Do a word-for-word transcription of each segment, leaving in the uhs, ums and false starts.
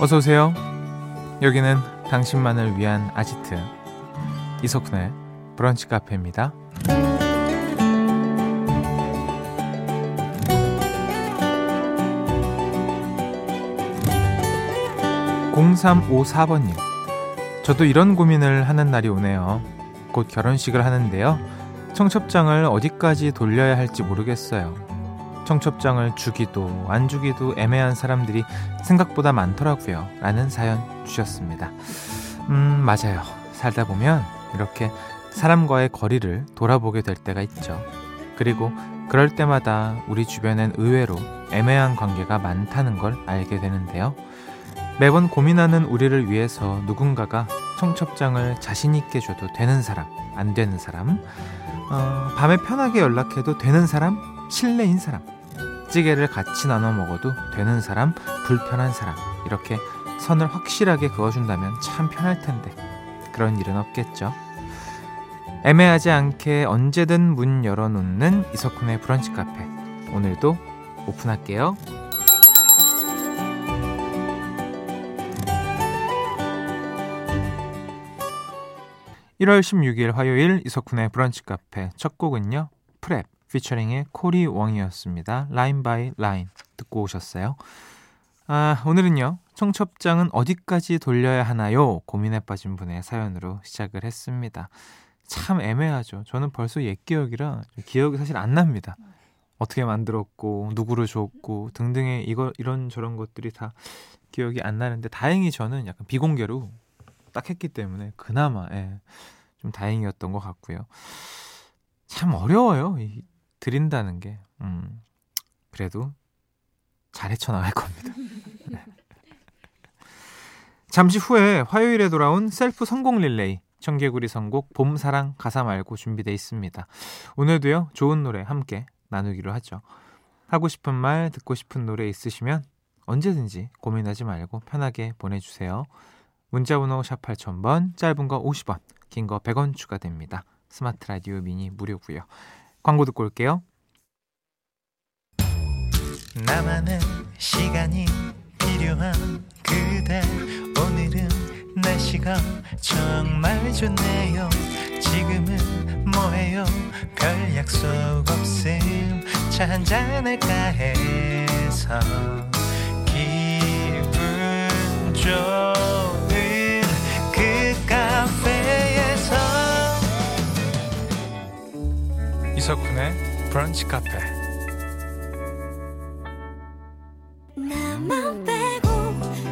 어서오세요. 여기는 당신만을 위한 아지트 이석훈의 브런치 카페입니다. 공삼오사 번님, 저도 이런 고민을 하는 날이 오네요. 곧 결혼식을 하는데요, 청첩장을 어디까지 돌려야 할지 모르겠어요. 청첩장을 주기도 안 주기도 애매한 사람들이 생각보다 많더라고요, 라는 사연 주셨습니다. 음 맞아요. 살다 보면 이렇게 사람과의 거리를 돌아보게 될 때가 있죠. 그리고 그럴 때마다 우리 주변엔 의외로 애매한 관계가 많다는 걸 알게 되는데요. 매번 고민하는 우리를 위해서 누군가가 청첩장을 자신있게 줘도 되는 사람, 안 되는 사람, 어, 밤에 편하게 연락해도 되는 사람, 실내인 사람, 찌개를 같이 나눠 먹어도 되는 사람, 불편한 사람, 이렇게 선을 확실하게 그어준다면 참 편할 텐데 그런 일은 없겠죠. 애매하지 않게 언제든 문 열어놓는 이석훈의 브런치 카페, 오늘도 오픈할게요. 일월 십육일 화요일 이석훈의 브런치 카페 첫 곡은요, 프랩 피처링의 코리 웡이었습니다. 라인 바이 라인 듣고 오셨어요. 아, 오늘은요, 청첩장은 어디까지 돌려야 하나요? 고민에 빠진 분의 사연으로 시작을 했습니다. 참 애매하죠. 저는 벌써 옛 기억이라 기억이 사실 안 납니다. 어떻게 만들었고 누구를 줬고 등등의 이거 이런 저런 것들이 다 기억이 안 나는데, 다행히 저는 약간 비공개로 딱 했기 때문에 그나마 예, 좀 다행이었던 것 같고요. 참 어려워요, 이, 드린다는 게. 음, 그래도 잘 헤쳐나갈 겁니다. 잠시 후에 화요일에 돌아온 셀프 성공 릴레이 청개구리 선곡 봄사랑 가사 말고 준비되어 있습니다. 오늘도요, 좋은 노래 함께 나누기로 하죠. 하고 싶은 말, 듣고 싶은 노래 있으시면 언제든지 고민하지 말고 편하게 보내주세요. 문자번호 샵 팔천 번, 짧은 거 오십 원, 긴 거 백 원 추가됩니다. 스마트 라디오 미니 무료고요. 광고 듣고 올게요. 나만의 시간이 필요한 그대, 오늘은 날씨가 정말 좋네요. 지금은 뭐해요? 별 약속 없음, 차 한잔할까 해서 기분 좋 카페에서 이석훈의 브런치 카페. 나만 빼고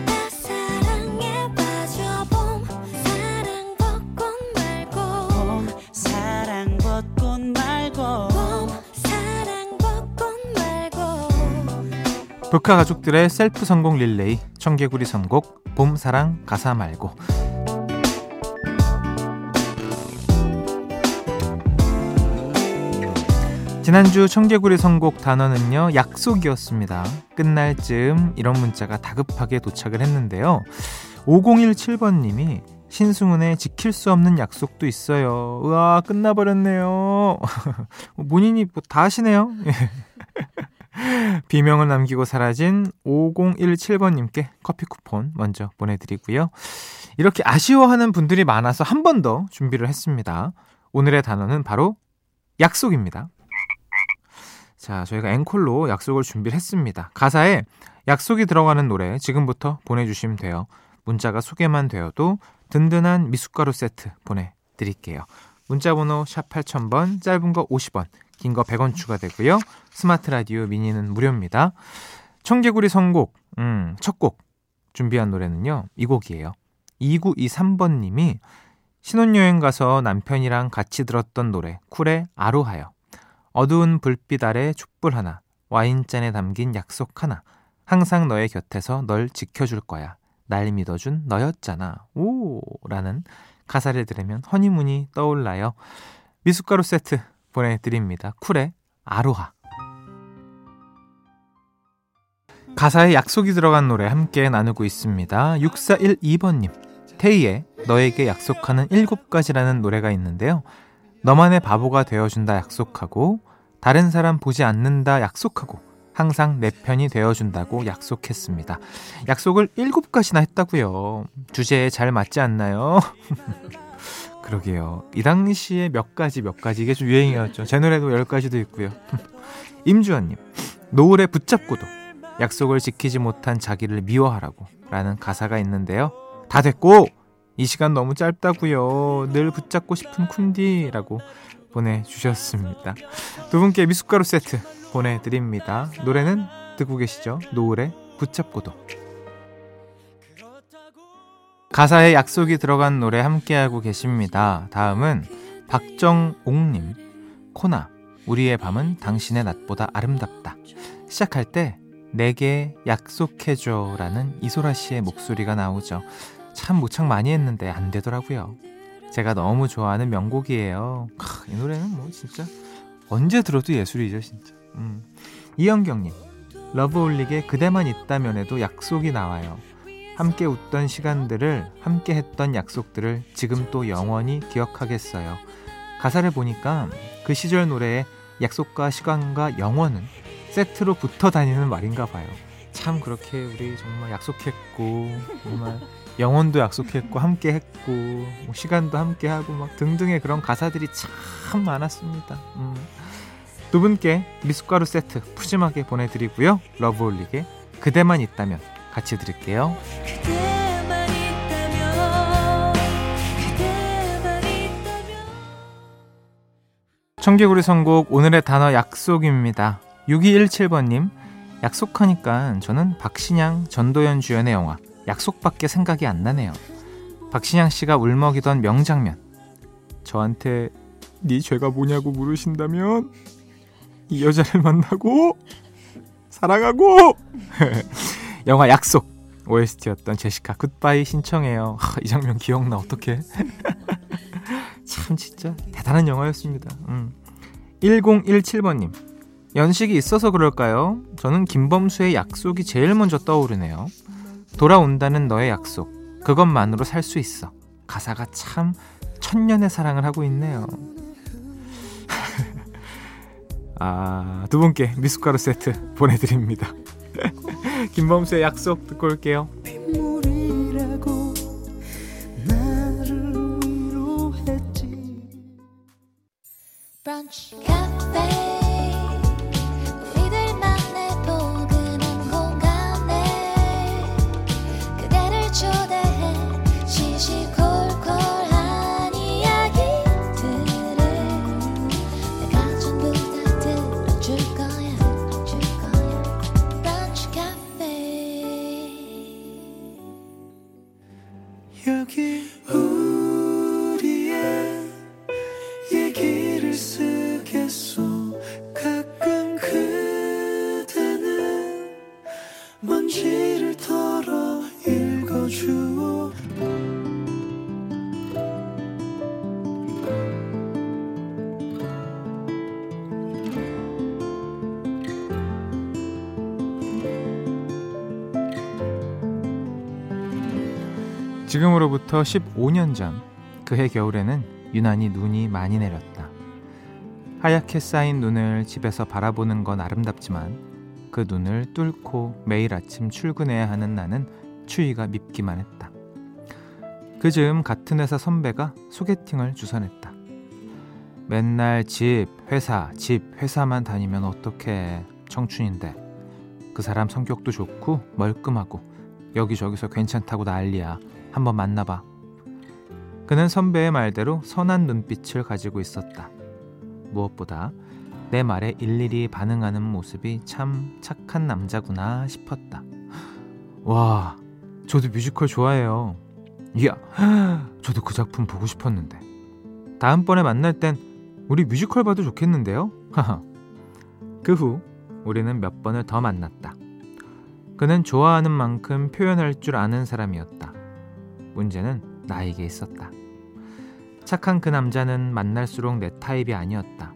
다 사랑에 빠져봄 사랑 벚꽃 말고 봄 사랑 벚꽃 말고 봄 사랑 벚꽃 말고. 북한 가족들의 셀프 성공 릴레이 청개구리 선곡 봄 사랑 가사 말고. 지난주 청개구리 선곡 단어는요, 약속이었습니다. 끝날 즈음, 이런 문자가 다급하게 도착을 했는데요. 오공일칠 번님이 신승훈의 지킬 수 없는 약속도 있어요. 우와, 끝나버렸네요. 본인이 뭐 다 하시네요. 비명을 남기고 사라진 오공일칠 번님께 커피 쿠폰 먼저 보내드리고요. 이렇게 아쉬워하는 분들이 많아서 한 번 더 준비를 했습니다. 오늘의 단어는 바로 약속입니다. 자, 저희가 앵콜로 약속을 준비를 했습니다. 가사에 약속이 들어가는 노래 지금부터 보내주시면 돼요. 문자가 소개만 되어도 든든한 미숫가루 세트 보내드릴게요. 문자번호 샵 팔천 번, 짧은 거 오십 원, 긴 거 백 원 추가되고요. 스마트 라디오 미니는 무료입니다. 청개구리 선곡 음, 첫 곡 준비한 노래는요, 이 곡이에요. 이구이삼 번님이 신혼여행 가서 남편이랑 같이 들었던 노래 쿨의 아로하요. 어두운 불빛 아래 촛불 하나, 와인잔에 담긴 약속 하나, 항상 너의 곁에서 널 지켜줄 거야, 날 믿어준 너였잖아, 오, 라는 가사를 들으면 허니문이 떠올라요. 미숫가루 세트 보내드립니다. 쿨의 아로하. 가사에 약속이 들어간 노래 함께 나누고 있습니다. 육사일이 번님, 태희의 너에게 약속하는 일곱 가지라는 노래가 있는데요. 너만의 바보가 되어준다 약속하고, 다른 사람 보지 않는다 약속하고, 항상 내 편이 되어준다고 약속했습니다. 약속을 일곱 가지나 했다고요. 주제에 잘 맞지 않나요? 그러게요. 이 당시에 몇 가지 몇 가지 이게 좀 유행이었죠. 제 노래도 열 가지도 있고요. 임주원님, 노을에 붙잡고도 약속을 지키지 못한 자기를 미워하라고 라는 가사가 있는데요. 다 됐고 이 시간 너무 짧다고요. 늘 붙잡고 싶은 쿤디라고 보내주셨습니다. 두 분께 미숫가루 세트 보내드립니다. 노래는 듣고 계시죠? 노을에 붙잡고도. 가사에 약속이 들어간 노래 함께하고 계십니다. 다음은 박정옥님, 코나 우리의 밤은 당신의 낮보다 아름답다. 시작할 때 내게 약속해줘 라는 이소라씨의 목소리가 나오죠. 참 모창 많이 했는데 안 되더라고요. 제가 너무 좋아하는 명곡이에요. 크, 이 노래는 뭐 진짜 언제 들어도 예술이죠 진짜. 음. 이영경님, 러브홀릭의 그대만 있다면에도 약속이 나와요. 함께 웃던 시간들을, 함께 했던 약속들을 지금 또 영원히 기억하겠어요. 가사를 보니까 그 시절 노래에 약속과 시간과 영원은 세트로 붙어 다니는 말인가 봐요. 참 그렇게 우리 정말 약속했고 정말 영혼도 약속했고 함께 했고 뭐 시간도 함께 하고 막 등등의 그런 가사들이 참 많았습니다. 음. 두 분께 미숫가루 세트 푸짐하게 보내드리고요. 러브홀릭의 그대만 있다면 같이 드릴게요. 그대만 있다면, 그대만 있다면. 청개구리 선곡 오늘의 단어 약속입니다. 육이일칠 번님, 약속하니까 저는 박신양, 전도연 주연의 영화 약속밖에 생각이 안 나네요. 박신양 씨가 울먹이던 명장면. 저한테 네 죄가 뭐냐고 물으신다면 이 여자를 만나고 사랑하고 영화 약속 오에스티였던 제시카 굿바이 신청해요. 하, 이 장면 기억나 어떡해. 참 진짜 대단한 영화였습니다. 음. 일공일칠 번님, 연식이 있어서 그럴까요? 저는 김범수의 약속이 제일 먼저 떠오르네요. 돌아온다는 너의 약속, 그것만으로 살 수 있어. 가사가 참 천년의 사랑을 하고 있네요. 아, 두 분께 미숫가루 세트 보내드립니다. 김범수의 약속 듣고 올게요. 브런치카페 지금으로부터 십오 년 전 그해 겨울에는 유난히 눈이 많이 내렸다. 하얗게 쌓인 눈을 집에서 바라보는 건 아름답지만 그 눈을 뚫고 매일 아침 출근해야 하는 나는 추위가 밉기만 했다. 그 즈음 같은 회사 선배가 소개팅을 주선했다. 맨날 집, 회사, 집, 회사만 다니면 어떡해. 청춘인데. 그 사람 성격도 좋고 멀끔하고 여기저기서 괜찮다고 난리야. 한번 만나봐. 그는 선배의 말대로 선한 눈빛을 가지고 있었다. 무엇보다 내 말에 일일이 반응하는 모습이 참 착한 남자구나 싶었다. 와, 저도 뮤지컬 좋아해요. 이야, 저도 그 작품 보고 싶었는데. 다음번에 만날 땐 우리 뮤지컬 봐도 좋겠는데요? 그 후 우리는 몇 번을 더 만났다. 그는 좋아하는 만큼 표현할 줄 아는 사람이었다. 문제는 나에게 있었다. 착한 그 남자는 만날수록 내 타입이 아니었다.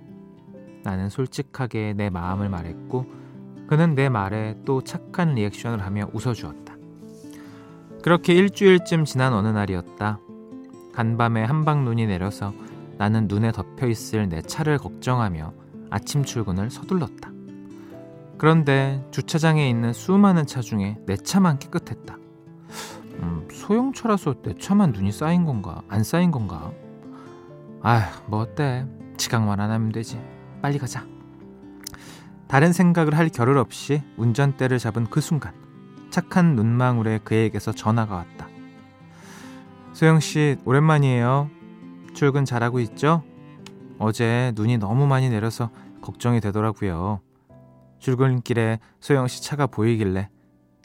나는 솔직하게 내 마음을 말했고 그는 내 말에 또 착한 리액션을 하며 웃어주었다. 그렇게 일주일쯤 지난 어느 날이었다. 간밤에 한방 눈이 내려서 나는 눈에 덮여있을 내 차를 걱정하며 아침 출근을 서둘렀다. 그런데 주차장에 있는 수많은 차 중에 내 차만 깨끗했다. 음, 소형차라서 내 차만 눈이 쌓인 건가 안 쌓인 건가. 아휴 뭐 어때, 지각만 안 하면 되지. 빨리 가자. 다른 생각을 할 겨를 없이 운전대를 잡은 그 순간 착한 눈망울에 그에게서 전화가 왔다. 소영씨 오랜만이에요. 출근 잘하고 있죠? 어제 눈이 너무 많이 내려서 걱정이 되더라고요. 출근길에 소영씨 차가 보이길래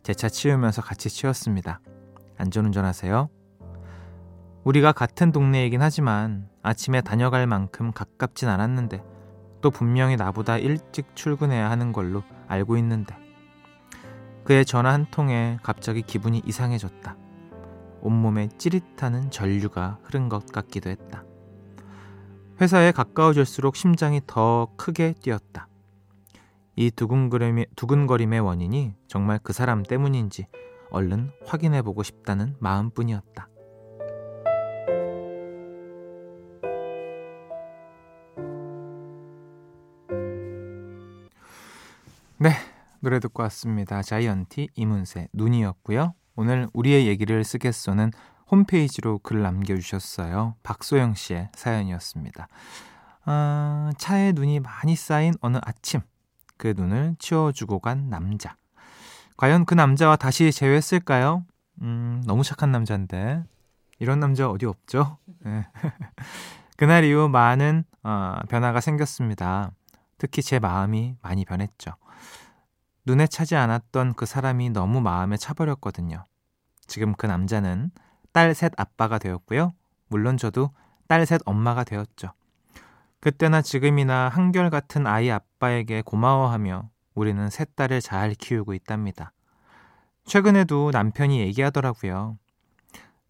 제 차 치우면서 같이 치웠습니다. 안전운전 하세요. 우리가 같은 동네이긴 하지만 아침에 다녀갈 만큼 가깝진 않았는데 또 분명히 나보다 일찍 출근해야 하는 걸로 알고 있는데 그의 전화 한 통에 갑자기 기분이 이상해졌다. 온몸에 찌릿하는 전류가 흐른 것 같기도 했다. 회사에 가까워질수록 심장이 더 크게 뛰었다. 이 두근거림의 원인이 정말 그 사람 때문인지 얼른 확인해보고 싶다는 마음뿐이었다. 네, 노래 듣고 왔습니다. 자이언티, 이문세, 눈이었고요. 오늘 우리의 얘기를 쓰겠소는 홈페이지로 글 남겨주셨어요. 박소영 씨의 사연이었습니다. 아, 차에 눈이 많이 쌓인 어느 아침, 그 눈을 치워주고 간 남자. 과연 그 남자와 다시 재회했을까요? 음, 너무 착한 남자인데 이런 남자 어디 없죠? 네. 그날 이후 많은 어, 변화가 생겼습니다. 특히 제 마음이 많이 변했죠. 눈에 차지 않았던 그 사람이 너무 마음에 차버렸거든요. 지금 그 남자는 딸 셋 아빠가 되었고요. 물론 저도 딸 셋 엄마가 되었죠. 그때나 지금이나 한결같은 아이 아빠에게 고마워하며 우리는 셋 딸을 잘 키우고 있답니다. 최근에도 남편이 얘기하더라고요.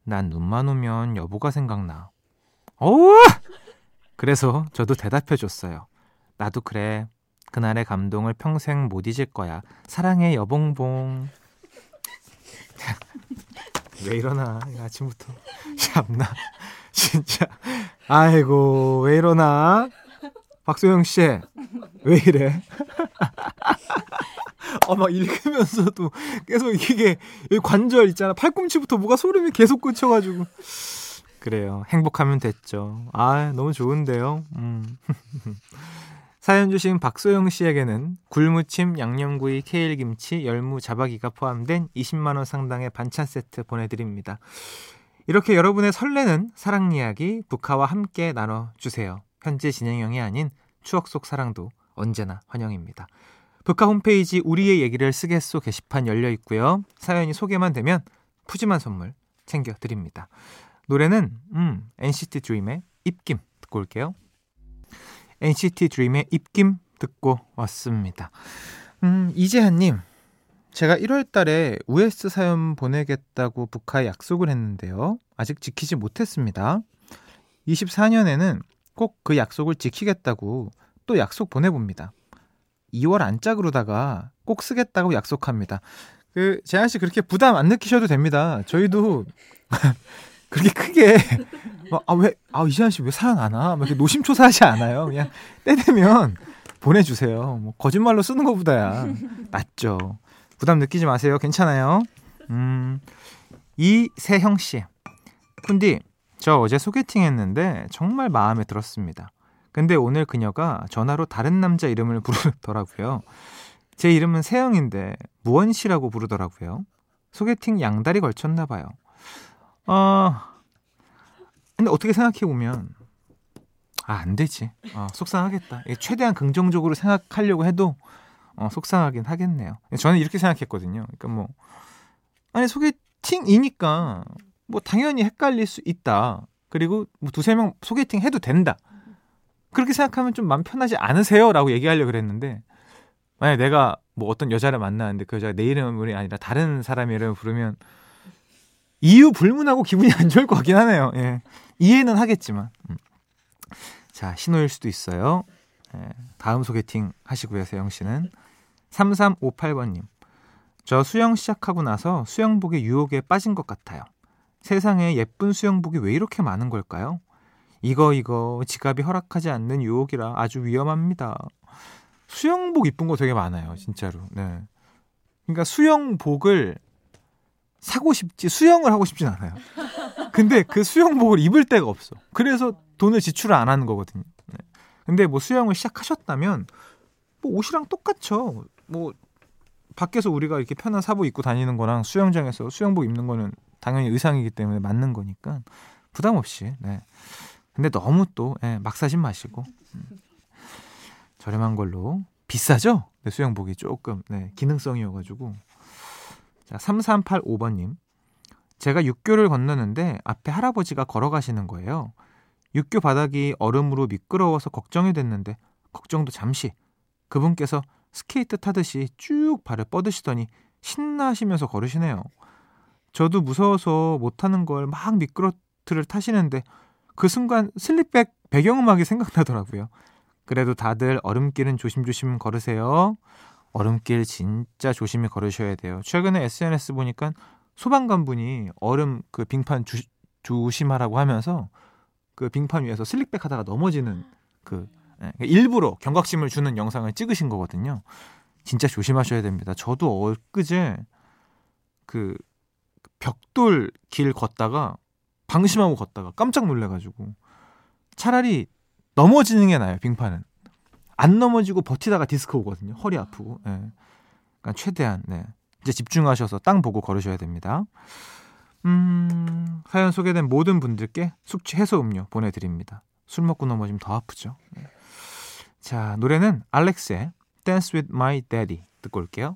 난 눈만 오면 여보가 생각나. 어우! 그래서 저도 대답해줬어요. 나도 그래. 그날의 감동을 평생 못 잊을 거야. 사랑해 여봉봉. 왜 이러나 아침부터. 참나 진짜. 아이고 왜 이러나. 박소영씨 왜 이래. 어, 막 읽으면서도 계속 이게 관절 있잖아. 팔꿈치부터 뭐가 소름이 계속 꽂혀가지고. 그래요. 행복하면 됐죠. 아 너무 좋은데요. 음. 사연 주신 박소영 씨에게는 굴무침, 양념구이, 케일김치, 열무, 자박이가 포함된 이십만 원 상당의 반찬 세트 보내드립니다. 이렇게 여러분의 설레는 사랑 이야기 북카와 함께 나눠주세요. 현재 진행형이 아닌 추억 속 사랑도 언제나 환영입니다. 북카 홈페이지 우리의 얘기를 쓰겠소 게시판 열려있고요. 사연이 소개만 되면 푸짐한 선물 챙겨드립니다. 노래는 음, 엔시티 드림의 입김 듣고 올게요. 엔시티 드림의 입김 듣고 왔습니다. 음, 이재현님, 제가 일월 달에 우에스 사연 보내겠다고 북카에 약속을 했는데요. 아직 지키지 못했습니다. 이십사년에는 꼭 그 약속을 지키겠다고 또 약속 보내봅니다. 이월 안 짝으로다가 꼭 쓰겠다고 약속합니다. 그 재현 씨 그렇게 부담 안 느끼셔도 됩니다. 저희도 그렇게 크게 아 왜 아 이재현 씨 왜 사연 안 와? 막 이렇게 노심초사하지 않아요. 그냥 때 되면 보내주세요. 뭐 거짓말로 쓰는 것보다야 낫죠. 부담 느끼지 마세요. 괜찮아요. 음, 이세형 씨, 쿤디 저 어제 소개팅했는데 정말 마음에 들었습니다. 근데 오늘 그녀가 전화로 다른 남자 이름을 부르더라고요. 제 이름은 세형인데 무원 씨라고 부르더라고요. 소개팅 양다리 걸쳤나 봐요. 어, 근데 어떻게 생각해보면 아 안되지. 어, 속상하겠다. 최대한 긍정적으로 생각하려고 해도 어, 속상하긴 하겠네요. 저는 이렇게 생각했거든요. 그러니까 뭐 아니 소개팅이니까 뭐 당연히 헷갈릴 수 있다. 그리고 뭐 두세 명 소개팅 해도 된다. 그렇게 생각하면 좀 마음 편하지 않으세요? 라고 얘기하려고 그랬는데 만약에 내가 뭐 어떤 여자를 만나는데 그 여자가 내 이름이 아니라 다른 사람의 이름을 부르면 이유 불문하고 기분이 안 좋을 것 같긴 하네요. 예. 이해는 하겠지만. 음. 자, 신호일 수도 있어요. 예. 다음 소개팅 하시고요, 세영씨는. 삼삼오팔번님. 저 수영 시작하고 나서 수영복의 유혹에 빠진 것 같아요. 세상에 예쁜 수영복이 왜 이렇게 많은 걸까요? 이거 이거 지갑이 허락하지 않는 유혹이라 아주 위험합니다. 수영복 이쁜 거 되게 많아요, 진짜로. 네. 그러니까 수영복을 사고 싶지 수영을 하고 싶진 않아요. 근데 그 수영복을 입을 데가 없어. 그래서 돈을 지출을 안 하는 거거든요. 네. 근데 뭐 수영을 시작하셨다면 뭐 옷이랑 똑같죠. 뭐 밖에서 우리가 이렇게 편한 사복 입고 다니는 거랑 수영장에서 수영복 입는 거는 당연히 의상이기 때문에 맞는 거니까 부담 없이. 네. 근데 너무 또 예, 막 사진 마시고 음. 저렴한 걸로. 비싸죠? 네, 수영복이 조금 네, 기능성이어가지고. 자, 삼삼팔오 번님. 제가 육교를 건너는데 앞에 할아버지가 걸어가시는 거예요. 육교 바닥이 얼음으로 미끄러워서 걱정이 됐는데 걱정도 잠시. 그분께서 스케이트 타듯이 쭉 발을 뻗으시더니 신나시면서 걸으시네요. 저도 무서워서 못하는 걸 막 미끄러트를 타시는데 그 순간 슬립백 배경음악이 생각나더라고요. 그래도 다들 얼음길은 조심조심 걸으세요. 얼음길 진짜 조심히 걸으셔야 돼요. 최근에 에스엔에스 보니까 소방관분이 얼음 그 빙판 주, 조심하라고 하면서 그 빙판 위에서 슬립백 하다가 넘어지는 그 일부러 경각심을 주는 영상을 찍으신 거거든요. 진짜 조심하셔야 됩니다. 저도 엊그제 그 벽돌 길 걷다가 방심하고 걷다가 깜짝 놀래가지고 차라리 넘어지는 게 나아요. 빙판은 안 넘어지고 버티다가 디스크 오거든요. 허리 아프고. 네. 그러니까 최대한 네. 이제 집중하셔서 땅 보고 걸으셔야 됩니다. 음, 사연 소개된 모든 분들께 숙취 해소 음료 보내드립니다. 술 먹고 넘어지면 더 아프죠. 네. 자, 노래는 알렉스의 Dance with My Daddy 듣고 올게요.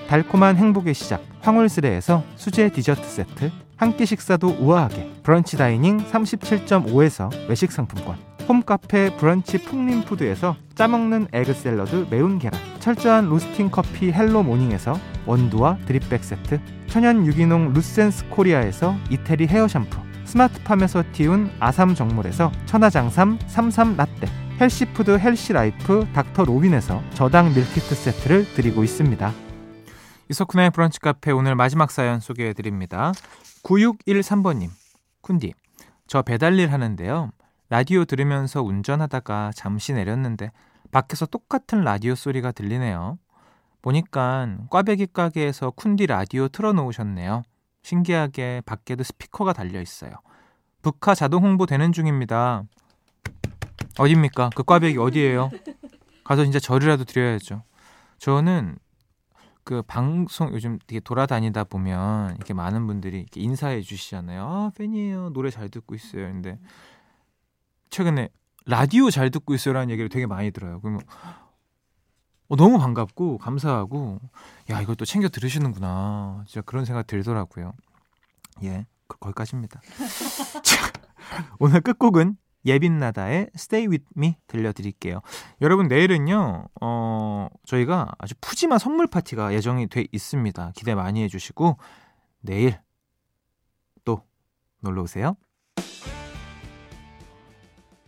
달콤한 행복의 시작 황홀스레에서 수제 디저트 세트, 한 끼 식사도 우아하게 브런치 다이닝 삼십칠 점 오에서 외식 상품권, 홈카페 브런치 풍림푸드에서 짜먹는 에그 샐러드 매운 계란, 철저한 로스팅 커피 헬로 모닝에서 원두와 드립백 세트, 천연 유기농 루센스 코리아에서 이태리 헤어 샴푸, 스마트팜에서 틔운 아삼 정물에서 천하장삼 삼삼 라떼, 헬시푸드 헬시라이프 닥터 로빈에서 저당 밀키트 세트를 드리고 있습니다. 이석훈의 브런치 카페 오늘 마지막 사연 소개해드립니다. 구육일삼 번님. 쿤디, 저 배달일 하는데요. 라디오 들으면서 운전하다가 잠시 내렸는데 밖에서 똑같은 라디오 소리가 들리네요. 보니까 꽈배기 가게에서 쿤디 라디오 틀어놓으셨네요. 신기하게 밖에도 스피커가 달려있어요. 북카 자동 홍보 되는 중입니다. 어딥니까? 그 꽈배기 어디예요? 가서 진짜 절이라도 드려야죠. 저는 그 방송 요즘 되게 돌아다니다 보면 이렇게 많은 분들이 이렇게 인사해 주시잖아요. 아, 팬이에요. 노래 잘 듣고 있어요. 근데 최근에 라디오 잘 듣고 있어요라는 얘기를 되게 많이 들어요. 그러면 어, 너무 반갑고 감사하고 야, 이걸 또 챙겨 들으시는구나. 진짜 그런 생각 들더라고요. 예, 거기까지입니다. 자, 오늘 끝곡은 예빈나다의 Stay With Me 들려드릴게요. 여러분, 내일은요 어, 저희가 아주 푸짐한 선물 파티가 예정이 돼 있습니다. 기대 많이 해주시고 내일 또 놀러오세요.